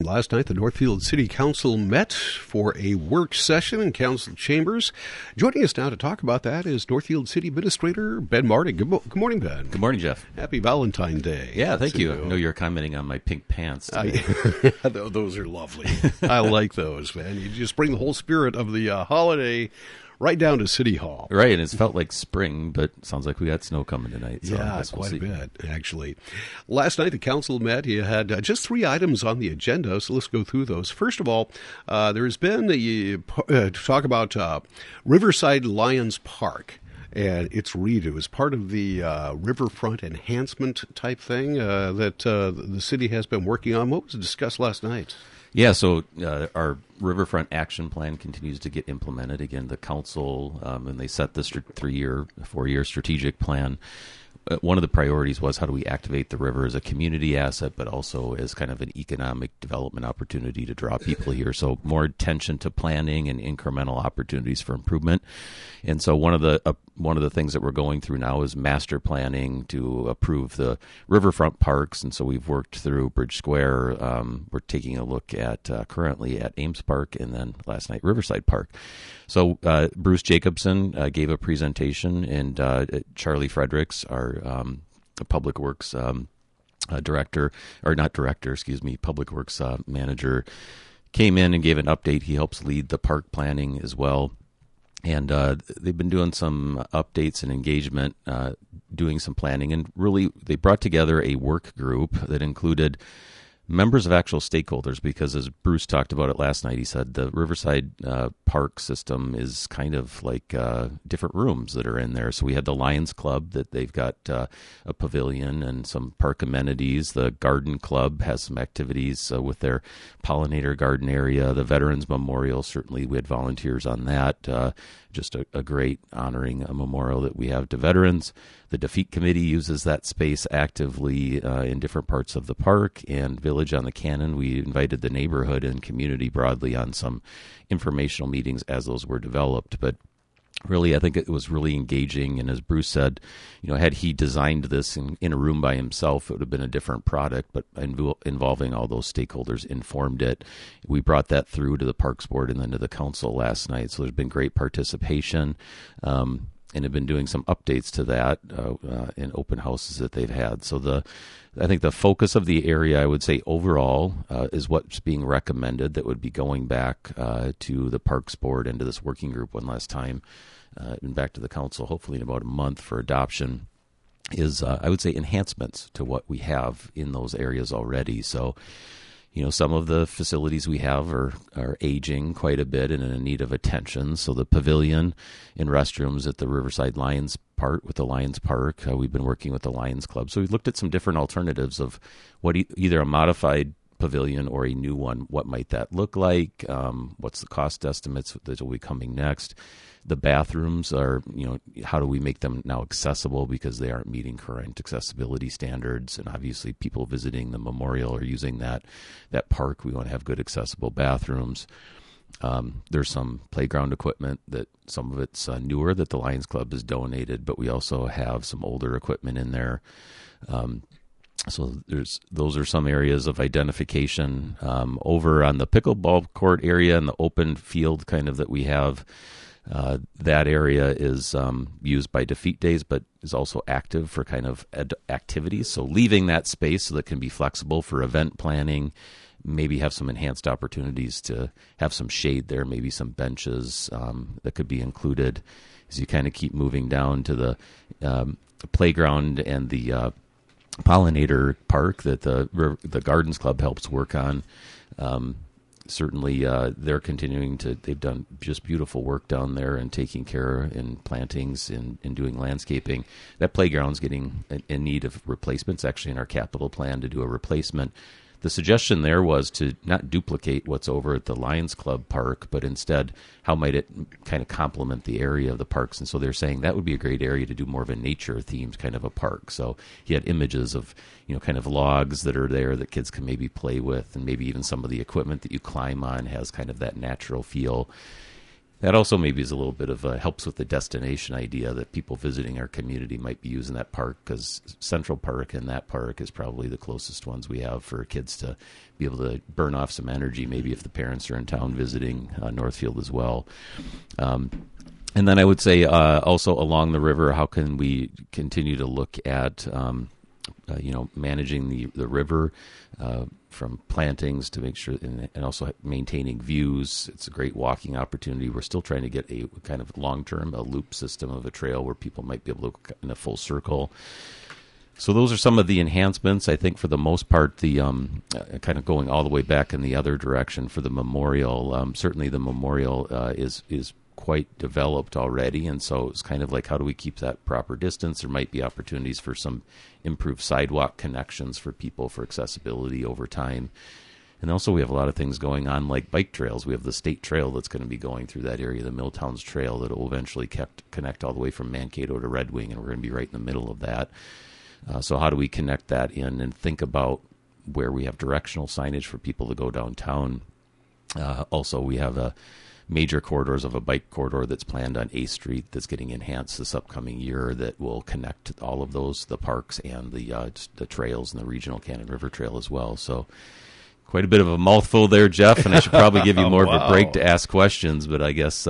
Last night, the Northfield City Council met for a work session in council chambers. Joining us now to talk about that is Northfield City Administrator Ben Martig. Good morning, Ben. Good morning, Jeff. Happy Valentine's Day. Yeah, thank you. I know you're commenting on my pink pants today. Those are lovely. I like those, man. You just bring the whole spirit of the holiday right down to City Hall. Right, and it's felt like spring, but sounds like we got snow coming tonight. So yeah, quite a bit, actually. Last night, the council met. You had just three items on the agenda. So let's go through those. First of all, there's been talk about Riverside Lions Park and its redo as part of the riverfront enhancement type thing that the city has been working on. What was discussed last night? Yeah, so our Riverfront Action Plan continues to get implemented. Again, the council, and they set this 4-year strategic plan. One of the priorities was how do we activate the river as a community asset, but also as kind of an economic development opportunity to draw people here. So more attention to planning and incremental opportunities for improvement. And so one of the things that we're going through now is master planning to approve the riverfront parks. And so we've worked through Bridge Square. We're taking a look at currently at Ames Park and then last night Riverside Park. So Bruce Jacobson gave a presentation, and Charlie Fredericks, Public Works manager, came in and gave an update. He helps lead the park planning as well. And they've been doing some updates and engagement, doing some planning. And really, they brought together a work group that included members of actual stakeholders, because as Bruce talked about it last night, he said the Riverside Park system is kind of like different rooms that are in there. So we had the Lions Club that they've got a pavilion and some park amenities. The Garden Club has some activities with their pollinator garden area. The Veterans Memorial, certainly we had volunteers on that. Just a great honoring a memorial that we have to veterans. The Defeat Committee uses that space actively in different parts of the park and Village on the Cannon. We invited the neighborhood and community broadly on some informational meetings as those were developed. But really, I think it was really engaging. And as Bruce said, had he designed this in a room by himself, it would have been a different product, but involving all those stakeholders informed it. We brought that through to the Parks Board and then to the council last night. So there's been great participation. And have been doing some updates to that in open houses that they've had. So I think the focus of the area, I would say overall, is what's being recommended that would be going back to the Parks Board and to this working group one last time and back to the council hopefully in about a month for adoption is, I would say, enhancements to what we have in those areas already. So some of the facilities we have are aging quite a bit and in need of attention. So the pavilion and restrooms at the Riverside Lions Park with the Lions Park, we've been working with the Lions Club. So we looked at some different alternatives of what either a modified pavilion or a new one, what might that look like? What's the cost estimates that will be coming next? The bathrooms are, how do we make them now accessible because they aren't meeting current accessibility standards? And obviously people visiting the memorial are using that park. We want to have good accessible bathrooms. There's some playground equipment that some of it's newer that the Lions Club has donated, but we also have some older equipment in there. So those are some areas of identification. Over on the pickleball court area and the open field kind of that we have, that area is used by Defeat Days, but is also active for kind of activities. So leaving that space so that it can be flexible for event planning, maybe have some enhanced opportunities to have some shade there, maybe some benches that could be included as you kind of keep moving down to the playground and the pollinator park that the Gardens Club helps work on. Certainly they're continuing they've done just beautiful work down there and taking care and plantings and doing landscaping. That playground's getting in need of replacements, actually in our capital plan to do a replacement. The suggestion there was to not duplicate what's over at the Lions Club Park, but instead, how might it kind of complement the area of the parks? And so they're saying that would be a great area to do more of a nature-themed kind of a park. So he had images of, kind of logs that are there that kids can maybe play with, and maybe even some of the equipment that you climb on has kind of that natural feel. That also maybe is a little bit of helps with the destination idea that people visiting our community might be using that park, because Central Park and that park is probably the closest ones we have for kids to be able to burn off some energy, maybe if the parents are in town visiting Northfield as well. And then I would say also along the river, how can we continue to look at managing the river from plantings to make sure, and also maintaining views. It's a great walking opportunity. We're still trying to get a kind of long-term, a loop system of a trail where people might be able to go in a full circle. So those are some of the enhancements. I think for the most part, the kind of going all the way back in the other direction for the memorial, certainly the memorial is quite developed already, and so it's kind of like, how do we keep that proper distance? There might be opportunities for some improved sidewalk connections for people for accessibility over time. And also we have a lot of things going on, like bike trails. We have the state trail that's going to be going through that area, the Milltowns Trail, that will eventually connect all the way from Mankato to Red Wing, and we're going to be right in the middle of that. So how do we connect that in and think about where we have directional signage for people to go downtown? Also, we have a major corridors of a bike corridor that's planned on A Street that's getting enhanced this upcoming year that will connect all of those, the parks and the trails and the regional Cannon River Trail as well. So quite a bit of a mouthful there, Jeff, and I should probably give you more wow. of a break to ask questions, but I guess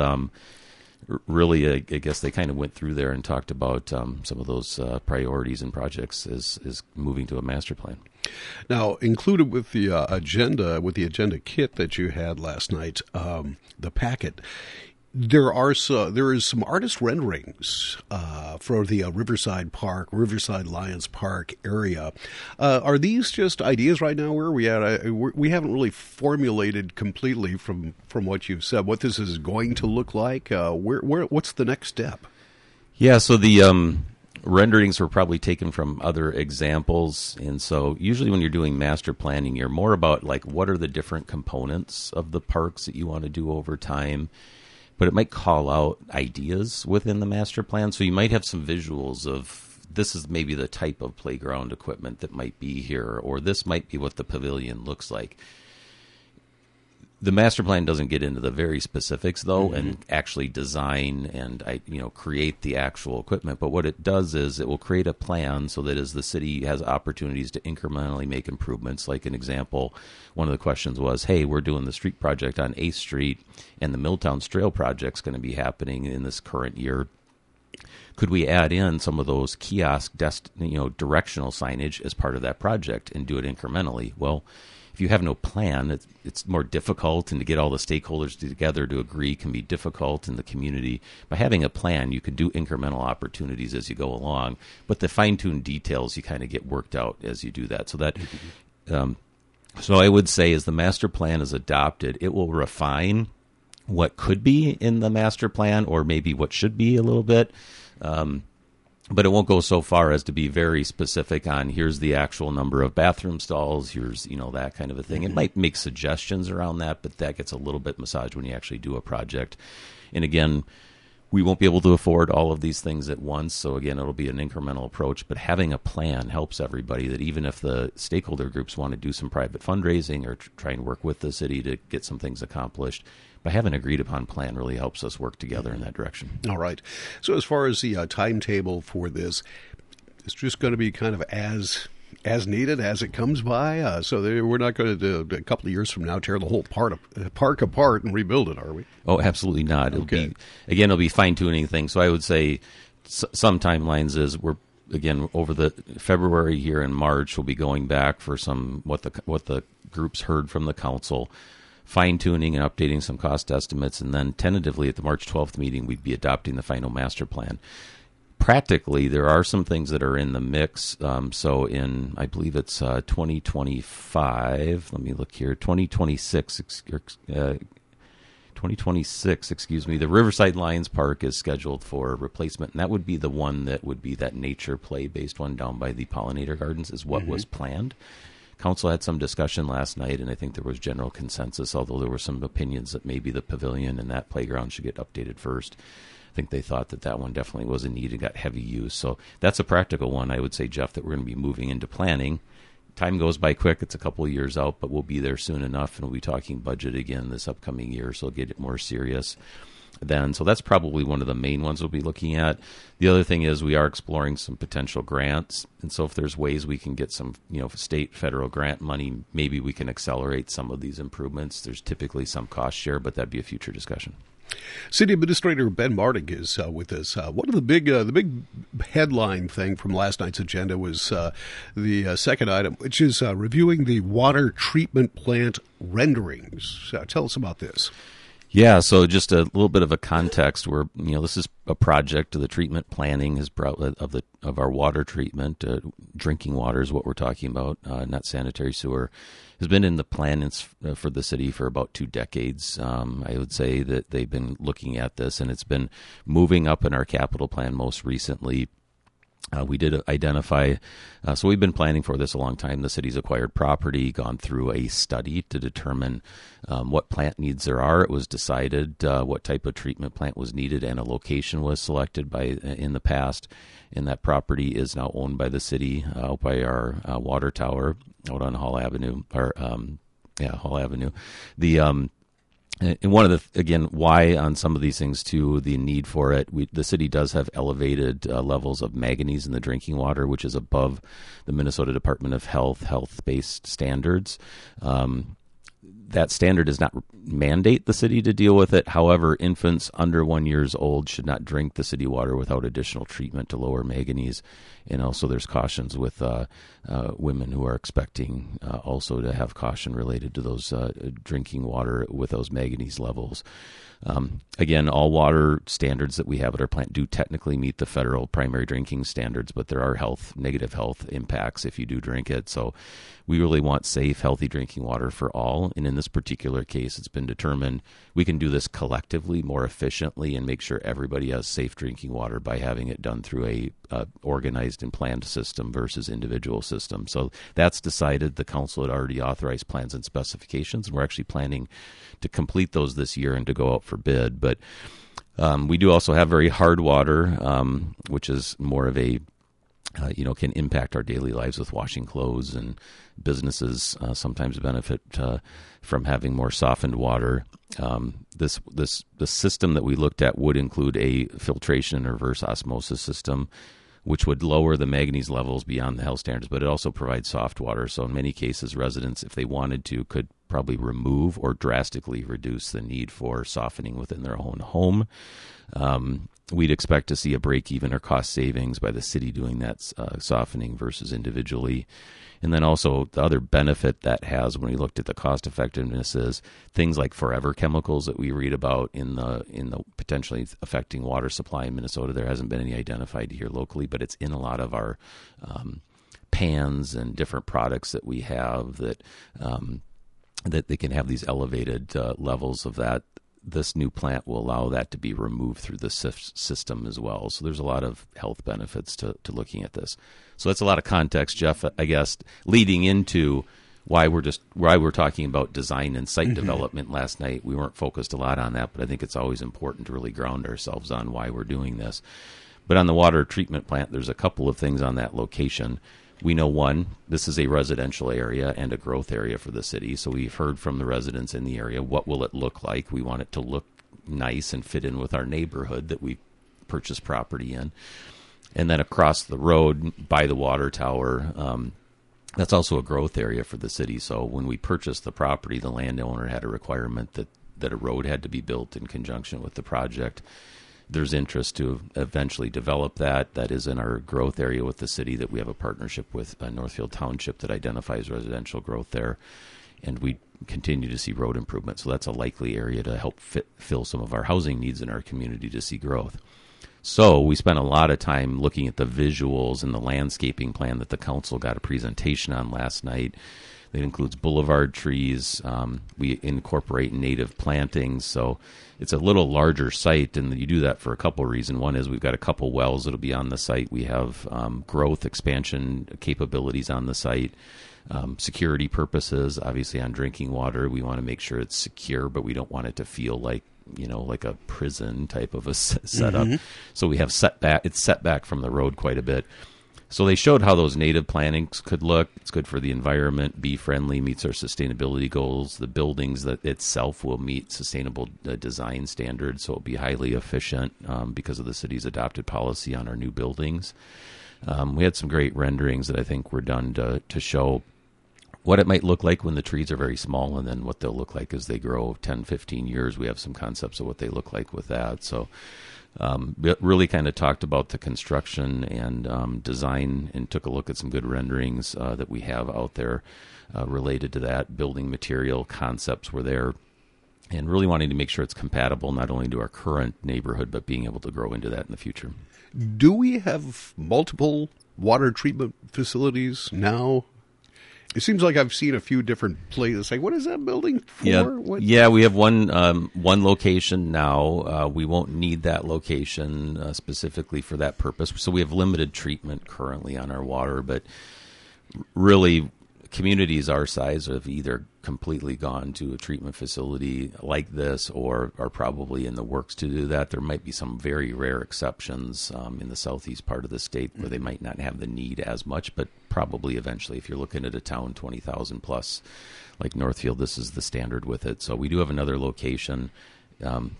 really, I guess they kind of went through there and talked about some of those priorities and projects is moving to a master plan. Now, included with the agenda kit that you had last night, the packet, there is some artist renderings for the Riverside Lions Park area. Are these just ideas right now? Where are we at? We haven't really formulated completely from what you've said what this is going to look like. What's the next step? Yeah, so the renderings were probably taken from other examples, and so usually when you're doing master planning, you're more about like what are the different components of the parks that you want to do over time, but it might call out ideas within the master plan. So you might have some visuals of this is maybe the type of playground equipment that might be here, or this might be what the pavilion looks like. The master plan doesn't get into the very specifics, though, mm-hmm. and actually design and create the actual equipment. But what it does is it will create a plan so that as the city has opportunities to incrementally make improvements, like an example, one of the questions was, hey, we're doing the street project on 8th Street, and the Milltowns Trail project's going to be happening in this current year. Could we add in some of those kiosk directional signage as part of that project and do it incrementally? Well, if you have no plan, it's more difficult, and to get all the stakeholders together to agree can be difficult in the community. By having a plan, you can do incremental opportunities as you go along, but the fine-tuned details you kind of get worked out as you do that. So that, so I would say, as the master plan is adopted, it will refine what could be in the master plan, or maybe what should be a little bit. But it won't go so far as to be very specific on here's the actual number of bathroom stalls, here's, that kind of a thing. Mm-hmm. It might make suggestions around that, but that gets a little bit massaged when you actually do a project. And again, we won't be able to afford all of these things at once. So again, it'll be an incremental approach, but having a plan helps everybody, that even if the stakeholder groups want to do some private fundraising or try and work with the city to get some things accomplished, by having an agreed upon plan really helps us work together in that direction. All right. So as far as the timetable for this, it's just going to be kind of as needed as it comes by. We're not going to, a couple of years from now, tear the whole park apart and rebuild it, are we? Oh, absolutely not. It'll be fine-tuning things. So I would say some timelines is over the February here and March, we'll be going back for some what the groups heard from the council, fine-tuning and updating some cost estimates, and then tentatively at the March 12th meeting, we'd be adopting the final master plan. Practically, there are some things that are in the mix. So in, I believe it's 2025, 2026, the Riverside Lions Park is scheduled for replacement, and that would be the one that would be that nature play-based one down by the Pollinator Gardens is what mm-hmm. was planned. Council had some discussion last night, and I think there was general consensus, although there were some opinions that maybe the pavilion and that playground should get updated first. I think they thought that one definitely was in need and got heavy use. So that's a practical one, I would say, Jeff, that we're going to be moving into planning. Time goes by quick. It's a couple of years out, but we'll be there soon enough, and we'll be talking budget again this upcoming year, so we'll get it more serious. then. So that's probably one of the main ones we'll be looking at. The other thing is we are exploring some potential grants. And so if there's ways we can get some, you know, state, federal grant money, maybe we can accelerate some of these improvements. There's typically some cost share, but that'd be a future discussion. City Administrator Ben Martig is with us. One of the big headline thing from last night's agenda was the second item, which is reviewing the water treatment plant renderings. Tell us about this. Yeah, so just a little bit of a context where, you know, this is a project. The treatment planning has brought of our water treatment, drinking water is what we're talking about, not sanitary sewer, has been in the plan for the city for about 2 decades. I would say that they've been looking at this, and it's been moving up in our capital plan most recently. We did identify, so we've been planning for this a long time. The city's acquired property, gone through a study to determine what plant needs there are. It was decided what type of treatment plant was needed, and a location was selected in the past. And that property is now owned by the city, by our water tower out on Hall Avenue, or Hall Avenue. And one of the, again, why on some of these things, too, the need for it, the city does have elevated levels of manganese in the drinking water, which is above the Minnesota Department of health-based standards. That standard does not mandate the city to deal with it. However, infants under 1 year old should not drink the city water without additional treatment to lower manganese. And also there's cautions with women who are expecting also to have caution related to those drinking water with those manganese levels. Again, all water standards that we have at our plant do technically meet the federal primary drinking standards, but there are negative health impacts if you do drink it. So we really want safe, healthy drinking water for all. And in this particular case, it's been determined we can do this collectively more efficiently and make sure everybody has safe drinking water by having it done through a organized and planned system versus individual system. So that's decided. The council had already authorized plans and specifications, and we're actually planning to complete those this year and to go out for bid. But we do also have very hard water, which is more of a can impact our daily lives with washing clothes, and businesses sometimes benefit from having more softened water. The system that we looked at would include a filtration and reverse osmosis system, which would lower the manganese levels beyond the health standards, but it also provides soft water. So in many cases, residents, if they wanted to, could probably remove or drastically reduce the need for softening within their own home. We'd expect to see a break even or cost savings by the city doing that softening versus individually. And then also the other benefit that has when we looked at the cost effectiveness is things like forever chemicals that we read about in the potentially affecting water supply in Minnesota. There hasn't been any identified here locally, but it's in a lot of our pans and different products that we have that they can have these elevated levels of that. This new plant will allow that to be removed through the system as well. So there's a lot of health benefits to looking at this. So that's a lot of context, Jeff, I guess, leading into why we're talking about design and site development last night. We weren't focused a lot on that, but I think it's always important to really ground ourselves on why we're doing this. But on the water treatment plant, there's a couple of things on that location. We know, one, this is a residential area and a growth area for the city. So we've heard from the residents in the area, what will it look like? We want it to look nice and fit in with our neighborhood that we purchased property in. And then across the road by the water tower, that's also a growth area for the city. So when we purchased the property, the landowner had a requirement that a road had to be built in conjunction with the project. There's interest to eventually develop that. That is in our growth area with the city that we have a partnership with Northfield Township that identifies residential growth there. And we continue to see road improvement. So that's a likely area to help fill some of our housing needs in our community to see growth. So we spent a lot of time looking at the visuals and the landscaping plan that the council got a presentation on last night. It includes boulevard trees. We incorporate native plantings. So it's a little larger site, and you do that for a couple of reasons. One is we've got a couple wells that will be on the site. We have growth expansion capabilities on the site. Security purposes, obviously, on drinking water. We want to make sure it's secure, but we don't want it to feel like, like a prison type of a setup. Mm-hmm. So we have setback. It's set back from the road quite a bit. So they showed how those native plantings could look. It's good for the environment, bee friendly, meets our sustainability goals. The buildings that itself will meet sustainable design standards, so it'll be highly efficient because of the city's adopted policy on our new buildings. We had some great renderings that I think were done to show what it might look like when the trees are very small, and then what they'll look like as they grow 10, 15 years. We have some concepts of what they look like with that. So really kind of talked about the construction and design, and took a look at some good renderings that we have out there related to that. Building material concepts were there, and really wanting to make sure it's compatible not only to our current neighborhood, but being able to grow into that in the future. Do we have multiple water treatment facilities now? It seems like I've seen a few different places. Like, what is that building for? Yeah, we have one location now. We won't need that location specifically for that purpose. So we have limited treatment currently on our water, but really communities our size have either completely gone to a treatment facility like this or are probably in the works to do that. There might be some very rare exceptions in the southeast part of the state where they might not have the need as much, but probably eventually. If you're looking at a town 20,000 plus like Northfield, this is the standard with it. So we do have another location.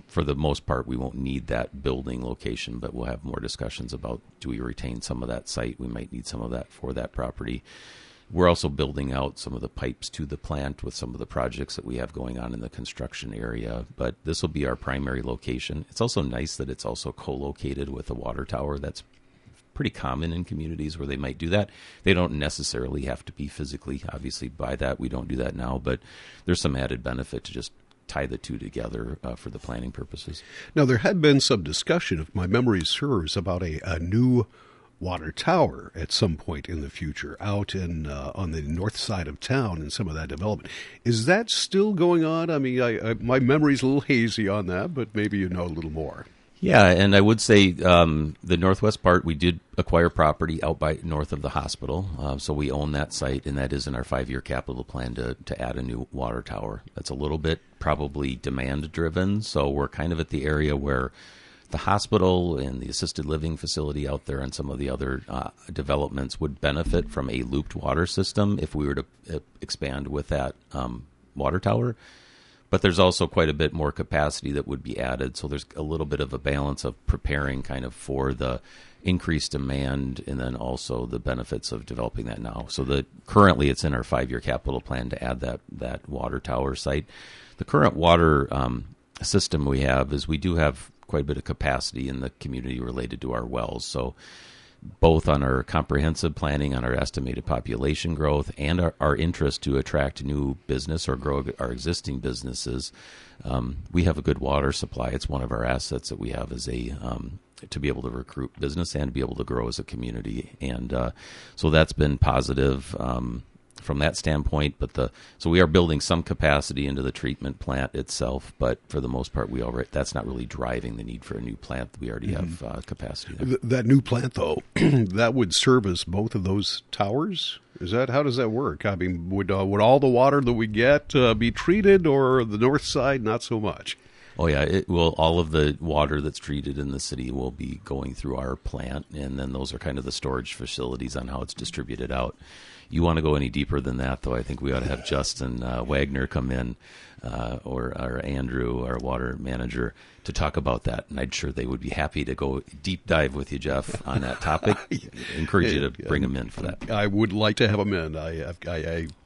For the most part, we won't need that building location, but we'll have more discussions about, do we retain some of that site? We might need some of that for that property. We're also building out some of the pipes to the plant with some of the projects that we have going on in the construction area, but this will be our primary location. It's also nice that it's also co-located with a water tower. That's pretty common in communities where they might do that. They don't necessarily have to be physically, obviously, by that. We don't do that now, but there's some added benefit to just tie the two together for the planning purposes. Now, there had been some discussion, if my memory serves, about a new water tower at some point in the future out in on the north side of town in some of that development. Is that still going on? I mean, I my memory's a little hazy on that, but maybe you know a little more. Yeah, and I would say the northwest part, we did acquire property out by north of the hospital, so we own that site, and that is in our 5-year capital plan to add a new water tower. That's a little bit probably demand-driven, so we're kind of at the area where the hospital and the assisted living facility out there and some of the other developments would benefit from a looped water system if we were to expand with that water tower. But there's also quite a bit more capacity that would be added. So there's a little bit of a balance of preparing kind of for the increased demand and then also the benefits of developing that now. So currently it's in our 5-year capital plan to add that water tower site. The current water system we have is we do have quite a bit of capacity in the community related to our wells. So both on our comprehensive planning, on our estimated population growth, and our interest to attract new business or grow our existing businesses, we have a good water supply. It's one of our assets that we have as to be able to recruit business and be able to grow as a community. And so that's been positive from that standpoint. But so we are building some capacity into the treatment plant itself, but for the most part, that's not really driving the need for a new plant. We already have capacity there. That new plant, though, that would service both of those towers? How does that work? I mean, would all the water that we get be treated, or the north side, not so much? Oh, yeah. It will. All of the water that's treated in the city will be going through our plant, and then those are kind of the storage facilities on how it's distributed out. You want to go any deeper than that, though, I think we ought to have Justin Wagner come in or Andrew, our water manager, to talk about that. And I'm sure they would be happy to go deep dive with you, Jeff, on that topic. Encourage you to bring them in for that. I would like to have them in.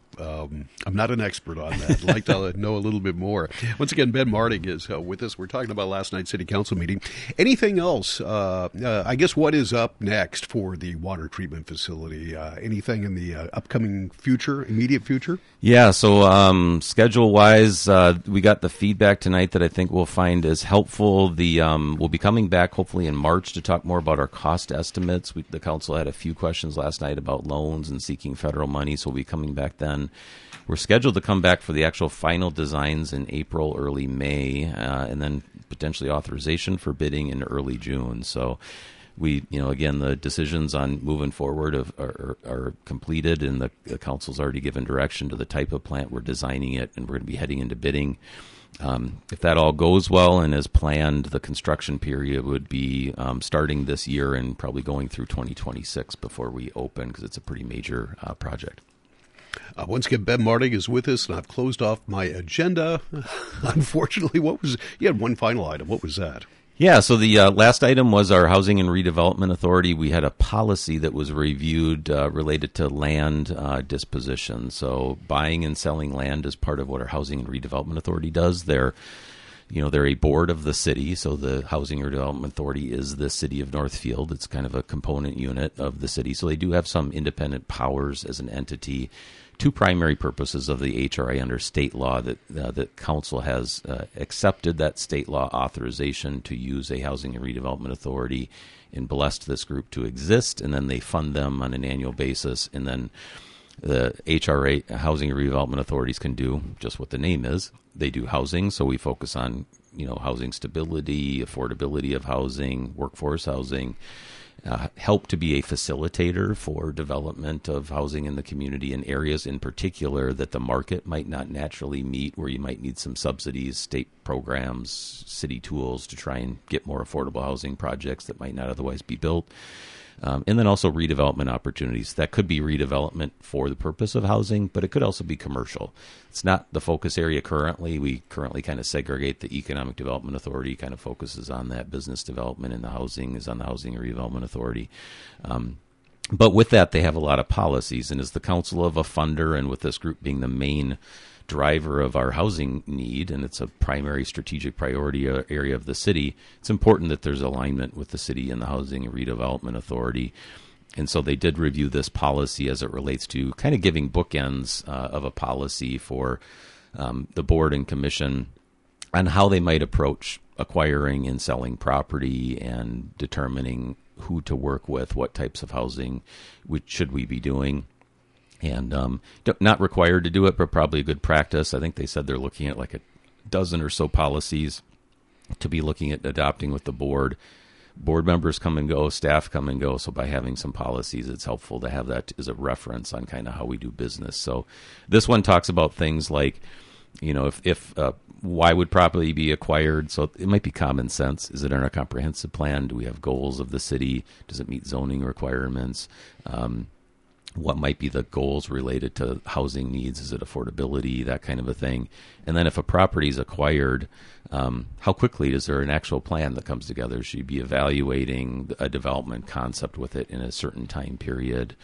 I'm not an expert on that. I'd like to know a little bit more. Once again, Ben Martig is with us. We're talking about last night's city council meeting. Anything else? I guess what is up next for the water treatment facility? Anything in the upcoming future, immediate future? Yeah, so schedule-wise, we got the feedback tonight that I think we'll find is helpful. We'll be coming back hopefully in March to talk more about our cost estimates. The council had a few questions last night about loans and seeking federal money, so we'll be coming back then. We're scheduled to come back for the actual final designs in April, early May, and then potentially authorization for bidding in early June. So we, you know, again, the decisions on moving forward are completed, and the council's already given direction to the type of plant. We're designing it, and we're going to be heading into bidding. If that all goes well and is planned, the construction period would be starting this year and probably going through 2026 before we open, because it's a pretty major project. Once again, Ben Martig is with us, and I've closed off my agenda. Unfortunately, you had one final item. What was that? Yeah, so the last item was our Housing and Redevelopment Authority. We had a policy that was reviewed related to land disposition. So buying and selling land is part of what our Housing and Redevelopment Authority does. They're a board of the city, so the Housing and Redevelopment Authority is the city of Northfield. It's kind of a component unit of the city. So they do have some independent powers as an entity. Two primary purposes of the HRA under state law that council has accepted that state law authorization to use a Housing and Redevelopment Authority and blessed this group to exist, and then they fund them on an annual basis, and then the HRA, Housing and Redevelopment Authorities, can do just what the name is. They do housing, so we focus on, you know, housing stability, affordability of housing, workforce housing. Help to be a facilitator for development of housing in the community in areas in particular that the market might not naturally meet, where you might need some subsidies, state programs, city tools to try and get more affordable housing projects that might not otherwise be built. And then also redevelopment opportunities. That could be redevelopment for the purpose of housing, but it could also be commercial. It's not the focus area currently. We currently kind of segregate. The Economic Development Authority kind of focuses on that business development, and the housing is on the Housing and Redevelopment Authority. But with that, they have a lot of policies, and as the council of a funder, and with this group being the main driver of our housing need, and it's a primary strategic priority area of the city, it's important that there's alignment with the city and the Housing and Redevelopment Authority. And so they did review this policy as it relates to kind of giving bookends of a policy for the board and commission on how they might approach acquiring and selling property and determining who to work with, what types of housing should we be doing. And not required to do it, but probably a good practice. I think they said they're looking at like a dozen or so policies to be looking at adopting with the board. Board members come and go, staff come and go. So by having some policies, it's helpful to have that as a reference on kind of how we do business. So this one talks about things like, you know, if why would property be acquired? So it might be common sense. Is it in our comprehensive plan? Do we have goals of the city? Does it meet zoning requirements? What might be the goals related to housing needs? Is it affordability, that kind of a thing? And then if a property is acquired, how quickly is there an actual plan that comes together? Should you be evaluating a development concept with it in a certain time period?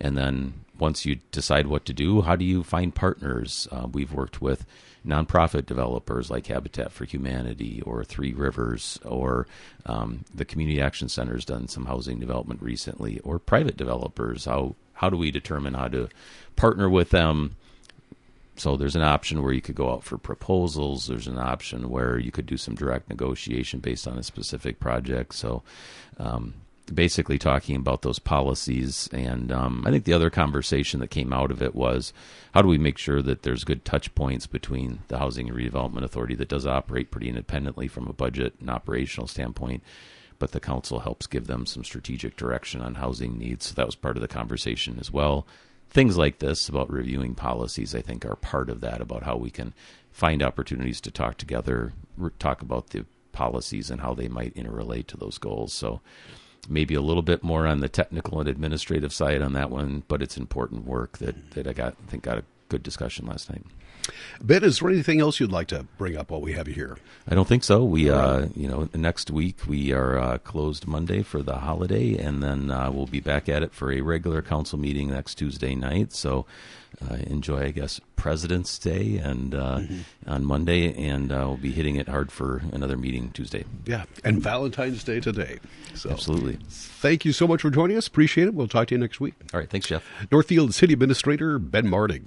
And then once you decide what to do, how do you find partners? We've worked with nonprofit developers like Habitat for Humanity or Three Rivers, or the Community Action Center's done some housing development recently, or private developers. How do we determine how to partner with them? So there's an option where you could go out for proposals. There's an option where you could do some direct negotiation based on a specific project. So basically talking about those policies. And I think the other conversation that came out of it was, how do we make sure that there's good touch points between the Housing and Redevelopment Authority, that does operate pretty independently from a budget and operational standpoint, but the council helps give them some strategic direction on housing needs. So that was part of the conversation as well. Things like this about reviewing policies, I think, are part of that, about how we can find opportunities to talk together, talk about the policies and how they might interrelate to those goals. So maybe a little bit more on the technical and administrative side on that one, but it's important work that I think got a good discussion last night. Ben, is there anything else you'd like to bring up while we have you here? I don't think so. We, next week we are closed Monday for the holiday, and then we'll be back at it for a regular council meeting next Tuesday night. So enjoy, I guess, President's Day and on Monday, and we'll be hitting it hard for another meeting Tuesday. Yeah, and Valentine's Day today. So absolutely. Thank you so much for joining us. Appreciate it. We'll talk to you next week. All right. Thanks, Jeff. Northfield City Administrator Ben Martig.